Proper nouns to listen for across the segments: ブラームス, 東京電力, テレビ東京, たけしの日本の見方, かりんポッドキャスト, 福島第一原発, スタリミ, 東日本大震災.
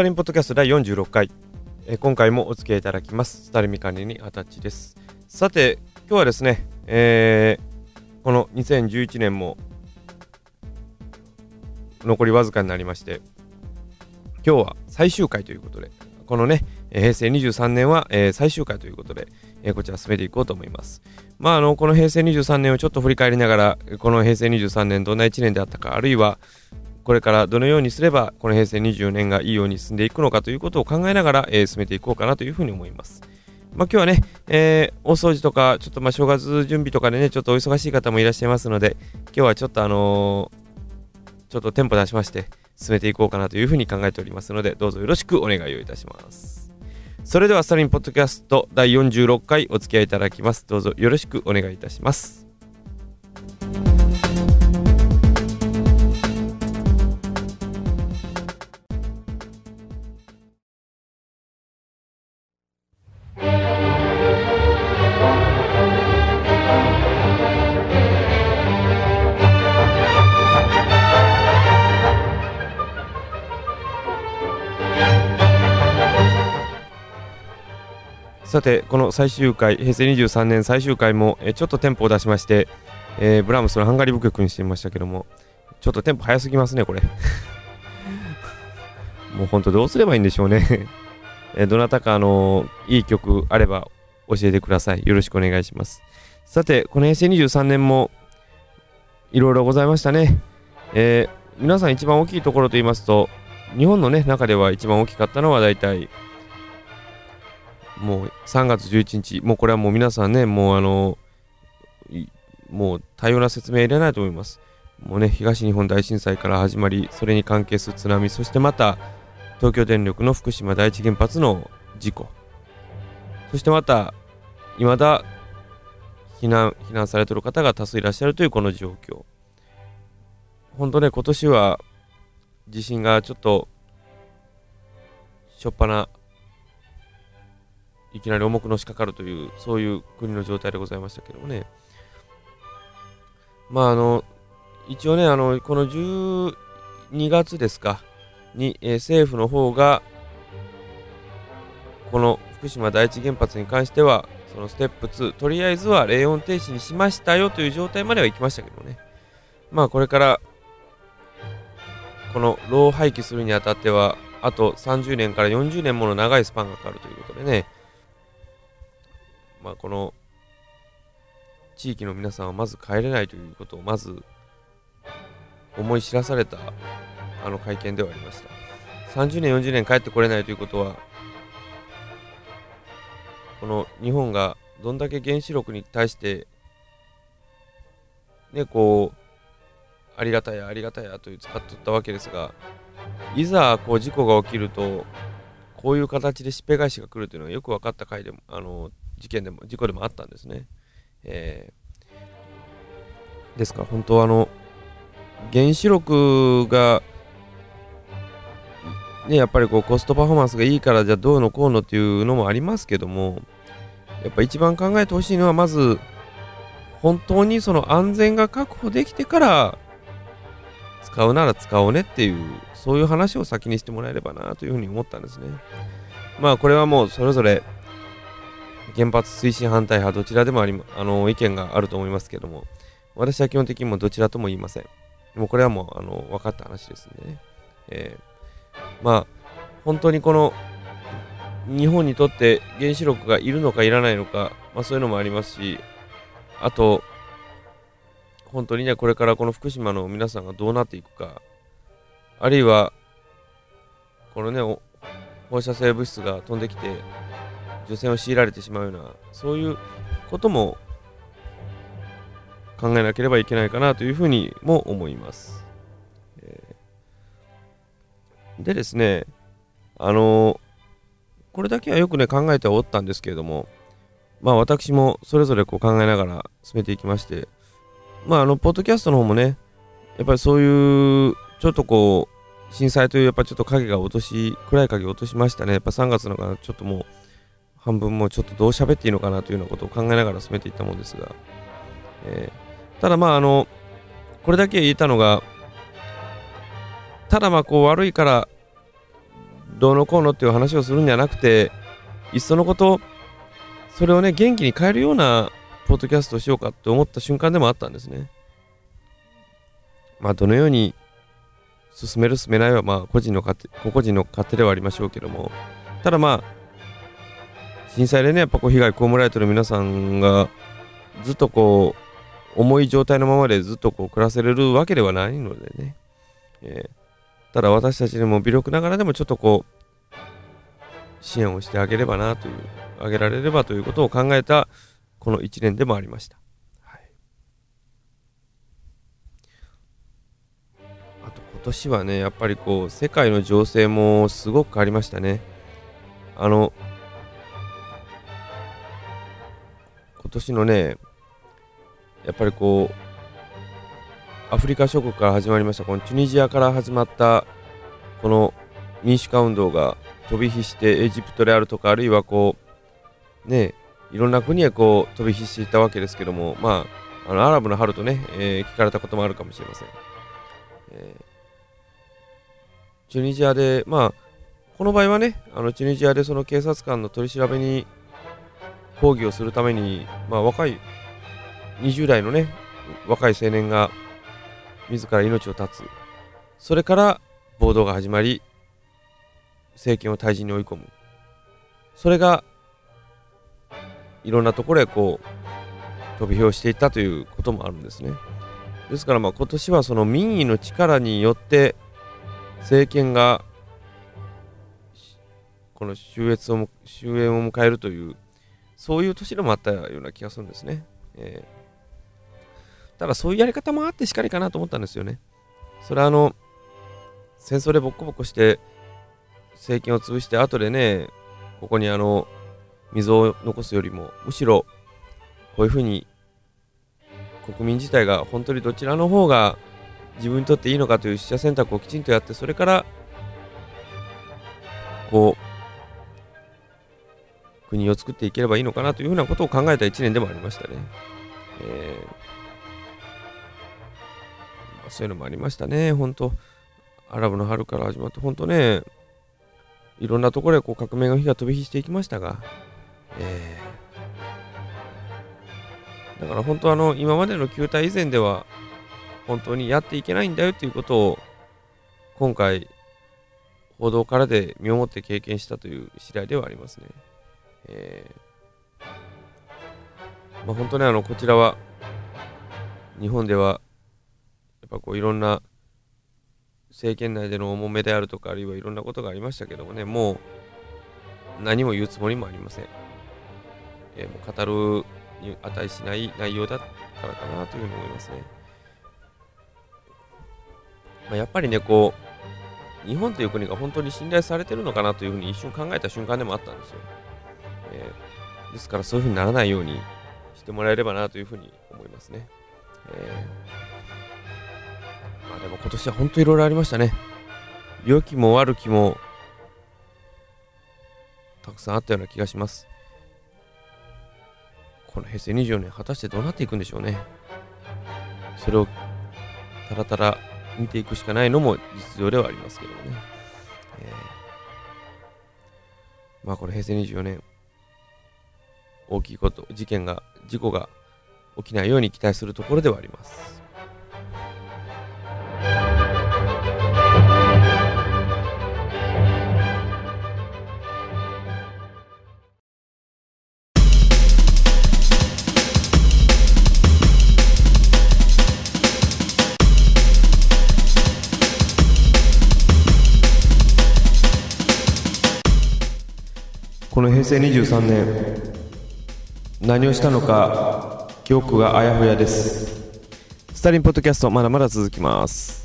かりんポッドキャスト第46回、今回もお付き合いいただきますスタリミ管理人あたっちです。さて今日はですね、この2011年も残りわずかになりまして、今日は最終回ということで、このね平成23年は最終回ということで、こちら進めていこうと思います。まあ、この平成23年をちょっと振り返りながら、この平成23年どんな1年であったか、あるいはこれからどのようにすればこの平成24年がいいように進んでいくのかということを考えながら、進めていこうかなというふうに思います。まあ、今日はね、大掃除とかちょっと正月準備とかでねちょっとお忙しい方もいらっしゃいますので、今日はちょっとちょっとテンポ出しまして進めていこうかなというふうに考えておりますので、どうぞよろしくお願いをいたします。それではスタリンポッドキャスト第46回お付き合いいただきます。どうぞよろしくお願いいたします。さてこの最終回、平成23年最終回もちょっとテンポを出しまして、ブラームスのハンガリー舞曲にしてみましたけども、ちょっとテンポ早すぎますねこれもうほんとどうすればいいんでしょうねどなたかいい曲あれば教えてください。よろしくお願いします。さてこの平成23年もいろいろございましたね。皆さん一番大きいところと言いますと、日本のね中では一番大きかったのはだいたいもう3月11日、もうこれはもう皆さんね、もうもう多様な説明いらないと思います。もうね、東日本大震災から始まり、それに関係する津波、そしてまた東京電力の福島第一原発の事故、そしてまた未だ避難されている方が多数いらっしゃるというこの状況。本当ね、今年は地震がちょっとしょっぱないきなり重くのしかかるという、そういう国の状態でございましたけどもね。まあ一応ねこの12月ですかに、政府の方がこの福島第一原発に関してはそのステップ2、とりあえずは冷温停止にしましたよという状態まではいきましたけどね。まあこれからこの炉を廃棄するにあたってはあと30年から40年もの長いスパンがかかるということでね、まあ、この地域の皆さんはまず帰れないということをまず思い知らされた会見ではありました。30年40年帰ってこれないということは、この日本がどんだけ原子力に対してね、こうありがたやありがたやという使っとったわけですが、いざこう事故が起きるとこういう形でしっぺ返しが来るというのがよく分かった回でも事故でもあったんですね。ですから本当は原子力が、ね、やっぱりこうコストパフォーマンスがいいからじゃあどうのこうのっていうのもありますけども、やっぱ一番考えてほしいのはまず本当にその安全が確保できてから使うなら使おうねっていう、そういう話を先にしてもらえればなというふうに思ったんですね。まあこれはもうそれぞれ原発推進反対派どちらでも意見があると思いますけども、私は基本的にもどちらとも言いません。もうこれはもう分かった話ですね。まあ本当にこの日本にとって原子力がいるのかいらないのか、まあ、そういうのもありますし、あと本当にねこれからこの福島の皆さんがどうなっていくか、あるいはこのね放射性物質が飛んできて除染を強いられてしまうような、そういうことも考えなければいけないかなというふうにも思います。でですね、これだけはよくね考えてはおったんですけれども、まあ私もそれぞれこう考えながら進めていきまして、まあポッドキャストの方もね、やっぱりそういうちょっとこう震災というやっぱちょっと暗い影を落としましたね。やっぱ3月のがちょっともう半分もちょっとどう喋っていいのかなというようなことを考えながら進めていったもんですが、ただまあこれだけ言えたのが、ただまあこう悪いからどうのこうのっていう話をするんじゃなくて、いっそのことそれをね元気に変えるようなポッドキャストをしようかと思った瞬間でもあったんですね。まあどのように進める進めないはまあ個々人の勝手ではありましょうけども、ただまあ震災でねやっぱこう被害被られてる皆さんがずっとこう重い状態のままでずっとこう暮らせれるわけではないのでね、ただ私たちでも微力ながらでもちょっとこう支援をしてあげられればということを考えたこの1年でもありました。はい、あと今年はねやっぱりこう世界の情勢もすごく変わりましたね。今年のねやっぱりこうアフリカ諸国から始まりましたこのチュニジアから始まったこの民主化運動が飛び火してエジプトであるとかあるいはこうねいろんな国へこう飛び火していたわけですけども、まあアラブの春とね、聞かれたこともあるかもしれません。チュニジアでまあこの場合はねチュニジアでその警察官の取り調べに抗議をするために、まあ、若い20代のね若い青年が自ら命を絶つ、それから暴動が始まり政権を退陣に追い込む、それがいろんなところへこう飛び火をしていったということもあるんですね。ですからまあ今年はその民意の力によって政権がこの終焉を迎えるというそういう年でもあったような気がするんですね。ただそういうやり方もあってしかりかなと思ったんですよね。それは戦争でボッコボコして政権を潰して後でねここに溝を残すよりもむしろこういうふうに国民自体が本当にどちらの方が自分にとっていいのかという取捨選択をきちんとやってそれからこう国を作っていければいいのかなというふうなことを考えた1年でもありましたね。そういうのもありましたね。本当アラブの春から始まって本当ねいろんなところでこう革命の火が飛び火していきましたが、だから本当今までの旧態以前では本当にやっていけないんだよということを今回報道からで身をもって経験したという次第ではありますね。まあ、本当にこちらは日本ではやっぱこういろんな政権内での重めであるとかあるいはいろんなことがありましたけどもねもう何も言うつもりもありません。もう語るに値しない内容だからかなというふうに思いますね。まあ、やっぱりねこう日本という国が本当に信頼されてるのかなというふうに一瞬考えた瞬間でもあったんですよ。ですからそういう風にならないようにしてもらえればなというふうに思いますね。まあ、でも今年は本当いろいろありましたね。良きも悪きもたくさんあったような気がします。この平成24年果たしてどうなっていくんでしょうね。それをたらたら見ていくしかないのも実情ではありますけどもね。まあこの平成24年大きいこと事故が起きないように期待するところではあります。この平成23年何をしたのか記憶があやふやです。スタリンポッドキャストまだまだ続きます。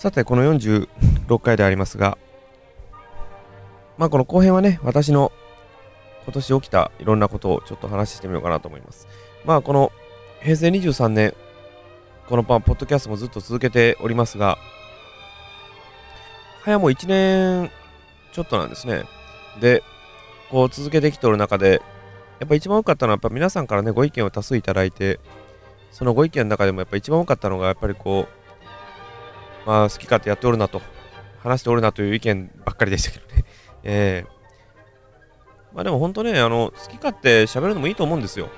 さてこの46回でありますが、まあこの後編はね私の今年起きたいろんなことをちょっと話してみようかなと思います。まあこの平成23年、このポッドキャストもずっと続けておりますが、早もう1年ちょっとなんですね。で、こう続けてきておる中で、やっぱ一番多かったのは、やっぱ皆さんからね、ご意見を多数いただいて、そのご意見の中でもやっぱ一番多かったのが、やっぱりこう、まあ好き勝手やっておるなと、話しておるなという意見ばっかりでしたけどね。まあでも本当ね、好き勝手喋るのもいいと思うんですよ。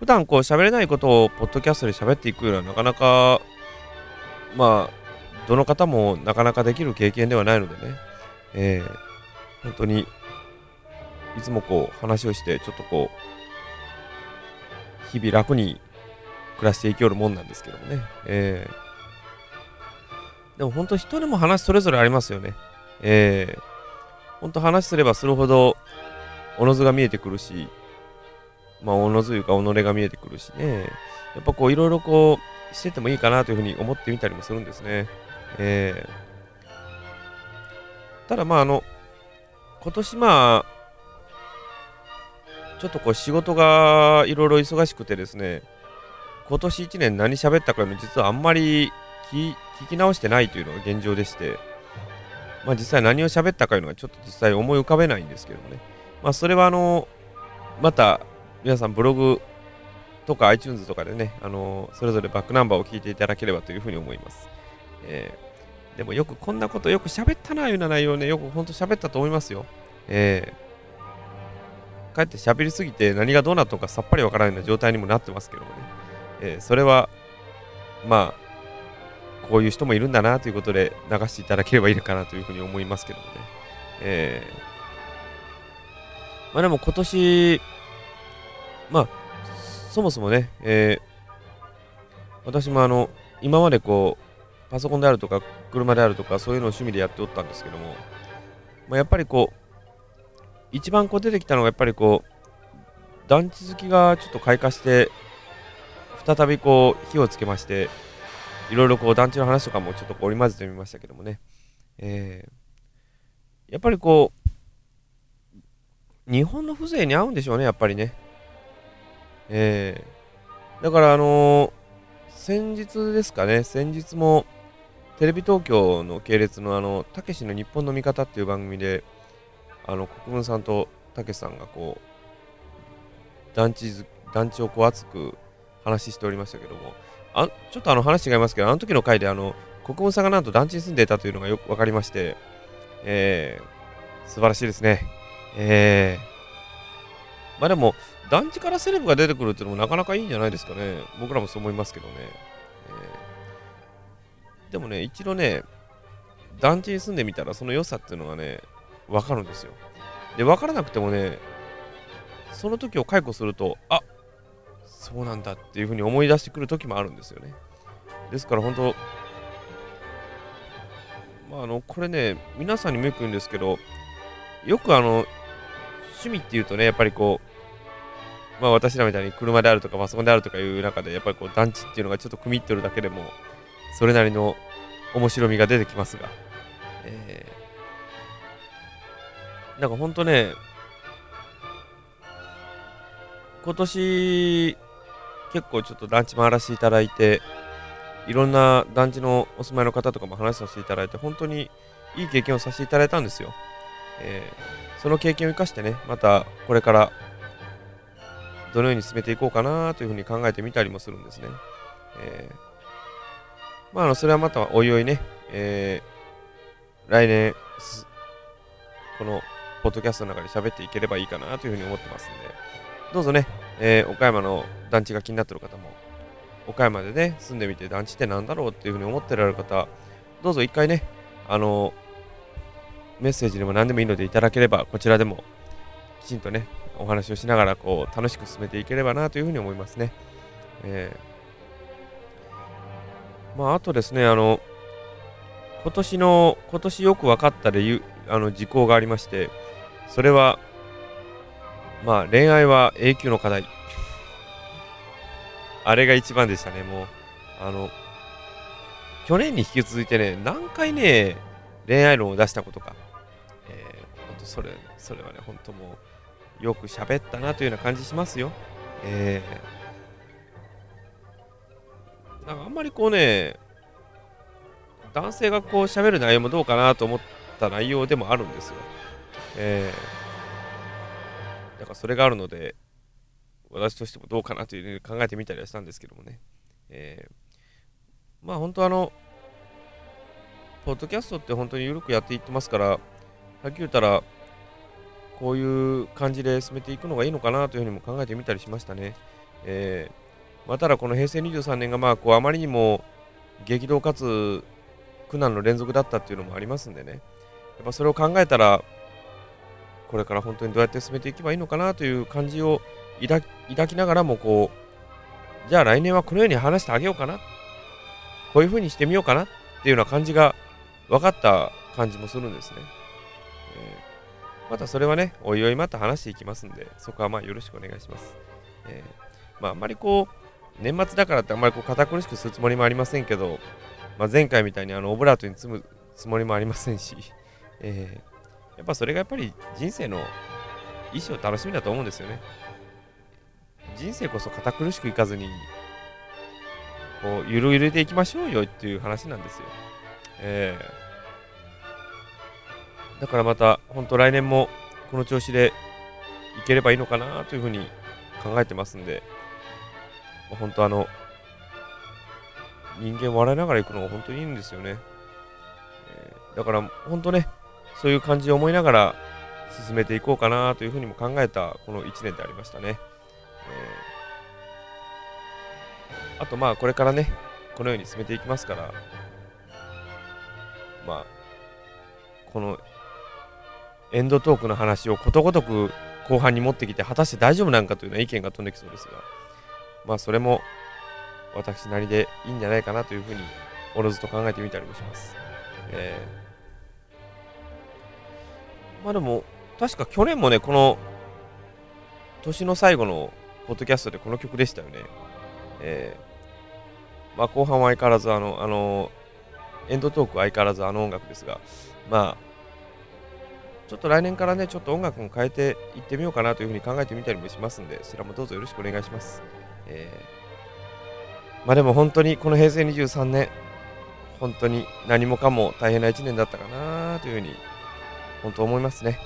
普段こう喋れないことをポッドキャストで喋っていくようななかなかまあどの方もなかなかできる経験ではないのでね、本当にいつもこう話をしてちょっとこう日々楽に暮らしていけるもんなんですけどもね、でも本当人にも話それぞれありますよね。本当話すればするほどおのずが見えてくるし、まあ、おのずいうか、己が見えてくるしね。やっぱこう、いろいろこう、しててもいいかなというふうに思ってみたりもするんですね。ただ、まあ、今年、まあ、ちょっとこう、仕事がいろいろ忙しくてですね、今年1年何喋ったかも実はあんまり聞き直してないというのが現状でして、まあ、実際何を喋ったかいうのはちょっと実際思い浮かべないんですけどもね。まあ、それはまた、皆さんブログとか iTunes とかでね、それぞれバックナンバーを聞いていただければというふうに思います。でもよくこんなことよく喋ったないうような内容ね、よくほんと喋ったと思いますよ。かえって喋りすぎて何がどうなったのかさっぱりわからないような状態にもなってますけどもね。それはまあこういう人もいるんだなということで流していただければいいのかなというふうに思いますけどもね。まあでも今年まあ、そもそもね、私も今までこう、パソコンであるとか、車であるとか、そういうのを趣味でやっておったんですけども、まあ、やっぱりこう、一番こう出てきたのが、やっぱりこう、団地好きがちょっと開花して、再びこう、火をつけまして、いろいろこう、団地の話とかもちょっとこう織り交ぜてみましたけどもね、やっぱりこう、日本の風情に合うんでしょうね、やっぱりね。だから先日ですかね、先日もテレビ東京の系列のたけしの日本の見方っていう番組で国分さんとたけしさんがこう団地をこう熱く話しておりましたけども、ちょっと話違いますけど、あの時の回で国分さんがなんと団地に住んでいたというのがよく分かりまして、素晴らしいですね。まあでも団地からセレブが出てくるっていうのもなかなかいいんじゃないですかね。僕らもそう思いますけどね。でもね、一度ね、団地に住んでみたらその良さっていうのがね、わかるんですよ。で、わからなくてもね、その時を解雇すると、あ、そうなんだっていうふうに思い出してくる時もあるんですよね。ですから本当、まあこれね、皆さんにもよく言うんですけど、よく趣味っていうとね、やっぱりこう、まあ私らみたいに車であるとかパソコンであるとかいう中でやっぱりこう団地っていうのがちょっと組み入ってるだけでもそれなりの面白みが出てきますが、なんかほんとね、今年結構ちょっと団地回らせていただいて、いろんな団地のお住まいの方とかも話させていただいて、本当にいい経験をさせていただいたんですよ。その経験を生かしてね、またこれからどのように進めていこうかなというふうに考えてみたりもするんですね。まあそれはまたおいおいね、来年このポッドキャストの中で喋っていければいいかなというふうに思ってますんで、どうぞね、岡山の団地が気になっている方も、岡山でね住んでみて団地ってなんだろうっていうふうに思ってられる方、どうぞ一回ねメッセージでも何でもいいのでいただければ、こちらでもきちんとねお話をしながらこう楽しく進めていければなというふうに思いますね。まああとですね、今年よく分かった理由事項がありまして、それはまあ恋愛は永久の課題あれが一番でしたね。もう去年に引き続いてね、何回ね恋愛論を出したことか、ほんとそれはね、本当もうよく喋ったなというような感じしますよ。なんかあんまりこうね、男性がこう喋る内容もどうかなと思った内容でもあるんですよ。だからそれがあるので、私としてもどうかなという考えてみたりはしたんですけどもね。まあ本当ポッドキャストって本当に緩くやっていってますから、はっきり言ったら、こういう感じで進めていくのがいいのかなというふうにも考えてみたりしましたね。ただこの平成23年がこうあまりにも激動かつ苦難の連続だったっていうのもありますんでね。やっぱそれを考えたら、これから本当にどうやって進めていけばいいのかなという感じを抱きながらも、こうじゃあ来年はこのように話してあげようかな、こういうふうにしてみようかなっていうような感じが分かった感じもするんですね。またそれはね、おいおいまた話していきますんで、そこはよろしくお願いします。あんまりこう、年末だからってあんまりこう堅苦しくするつもりもありませんけど、前回みたいにオブラートに積むつもりもありませんし、やっぱそれがやっぱり人生の一生楽しみだと思うんですよね。人生こそ堅苦しくいかずに、こうゆるゆるでいきましょうよっていう話なんですよ。だからまた本当来年もこの調子でいければいいのかなというふうに考えてますんで、本当人間笑いながら行くのが本当にいいんですよね。だから本当ね、そういう感じを思いながら進めていこうかなというふうにも考えたこの1年でありましたね。あとこれからね、このように進めていきますから、このエンドトークの話をことごとく後半に持ってきて果たして大丈夫なんかというような意見が飛んできそうですが、それも私なりでいいんじゃないかなというふうにおのずと考えてみたりもします。でも確か去年もね、この年の最後のポッドキャストでこの曲でしたよね。後半は相変わらずエンドトークは相変わらず音楽ですが、ちょっと来年からね、ちょっと音楽も変えていってみようかなというふうに考えてみたりもしますんで、そちらもどうぞよろしくお願いします。でも本当にこの平成23年、本当に何もかも大変な1年だったかなというふうに、本当思いますね。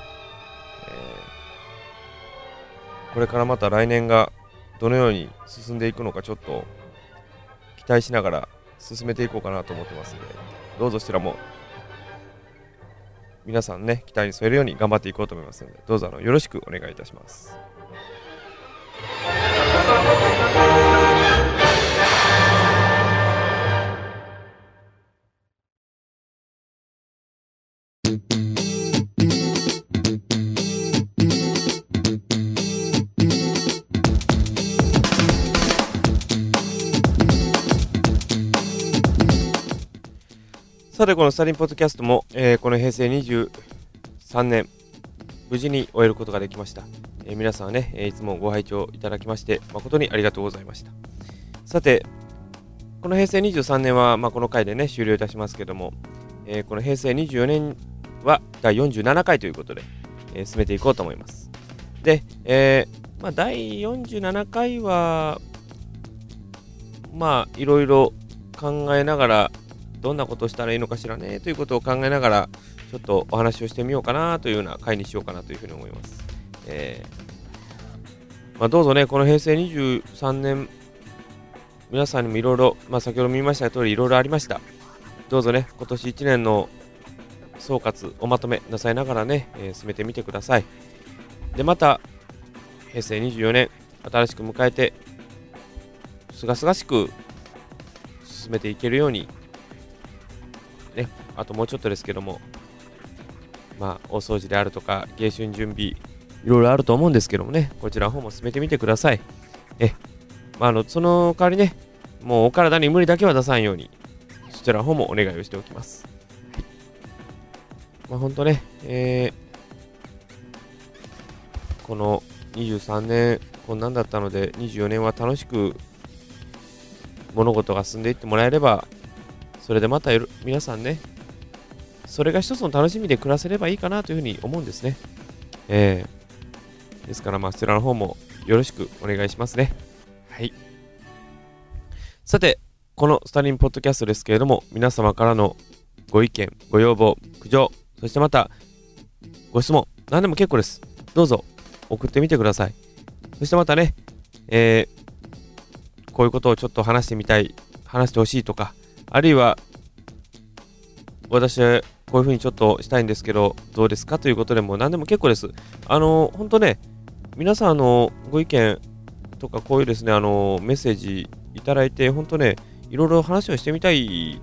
これからまた来年がどのように進んでいくのか、ちょっと期待しながら進めていこうかなと思ってますので、どうぞそちらも皆さんね、期待に添えるように頑張っていこうと思いますので、どうぞよろしくお願いいたします。さて、このスタリンポッドキャストも、この平成23年無事に終えることができました。皆さんはね、いつもご拝聴いただきまして誠にありがとうございました。さて、この平成23年は、この回でね終了いたしますけども、この平成24年は第47回ということで、進めていこうと思います。で、第47回はいろいろ考えながら、どんなことをしたらいいのかしらねということを考えながら、ちょっとお話をしてみようかなというような回にしようかなというふうに思います。どうぞね、この平成23年皆さんにもいろいろ、先ほど見ました通りいろいろありました。どうぞね、今年1年の総括おまとめなさいながらね、進めてみてください。で、また平成24年新しく迎えてすがすがしく進めていけるようにね、あともうちょっとですけども、お掃除であるとか迎春準備いろいろあると思うんですけどもね、こちらの方も進めてみてください。その代わりね、もうお体に無理だけは出さんように、そちらの方もお願いをしておきます。ほんとね、この23年こんなんだったので、24年は楽しく物事が進んでいってもらえれば、それでまた皆さんね、それが一つの楽しみで暮らせればいいかなというふうに思うんですね。ですから、そちらの方もよろしくお願いしますね。はい。さて、このスタリンポッドキャストですけれども、皆様からのご意見、ご要望、苦情、そしてまたご質問、何でも結構です。どうぞ送ってみてください。そしてまたね、こういうことをちょっと話してみたい、話してほしいとか、あるいは私はこういうふうにちょっとしたいんですけどどうですかということでも何でも結構です。本当ね、皆さんのご意見とかこういうですね、メッセージいただいて、本当ね、いろいろ話をしてみたい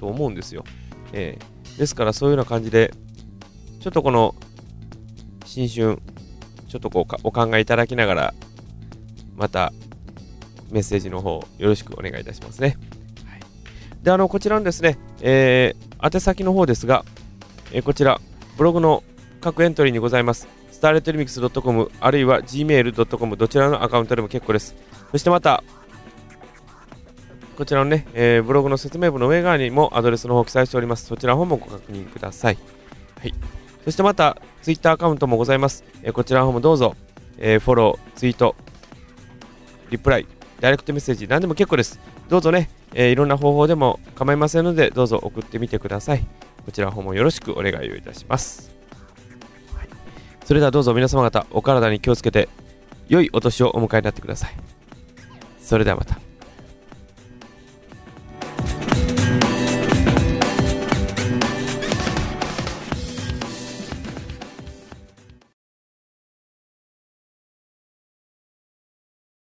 と思うんですよ。ですからそういうような感じで、ちょっとこの新春、ちょっとこうお考えいただきながら、またメッセージの方よろしくお願いいたしますね。はい、で、こちらのですね、宛先の方ですが、こちらブログの各エントリーにございます、スターレットリミックス .com あるいは gmail.com どちらのアカウントでも結構です。そしてまたこちらのね、ブログの説明文の上側にもアドレスの方を記載しております。そちらの方もご確認ください。はい、そしてまたツイッターアカウントもございます。こちらの方もどうぞ、フォロー、ツイート、リプライ、ダイレクトメッセージ、何でも結構です。どうぞね、いろんな方法でも構いませんので、どうぞ送ってみてください。こちらの方もよろしくお願いをいたします。はい、それではどうぞ皆様方、お体に気をつけて良いお年をお迎えになってください。それではまた。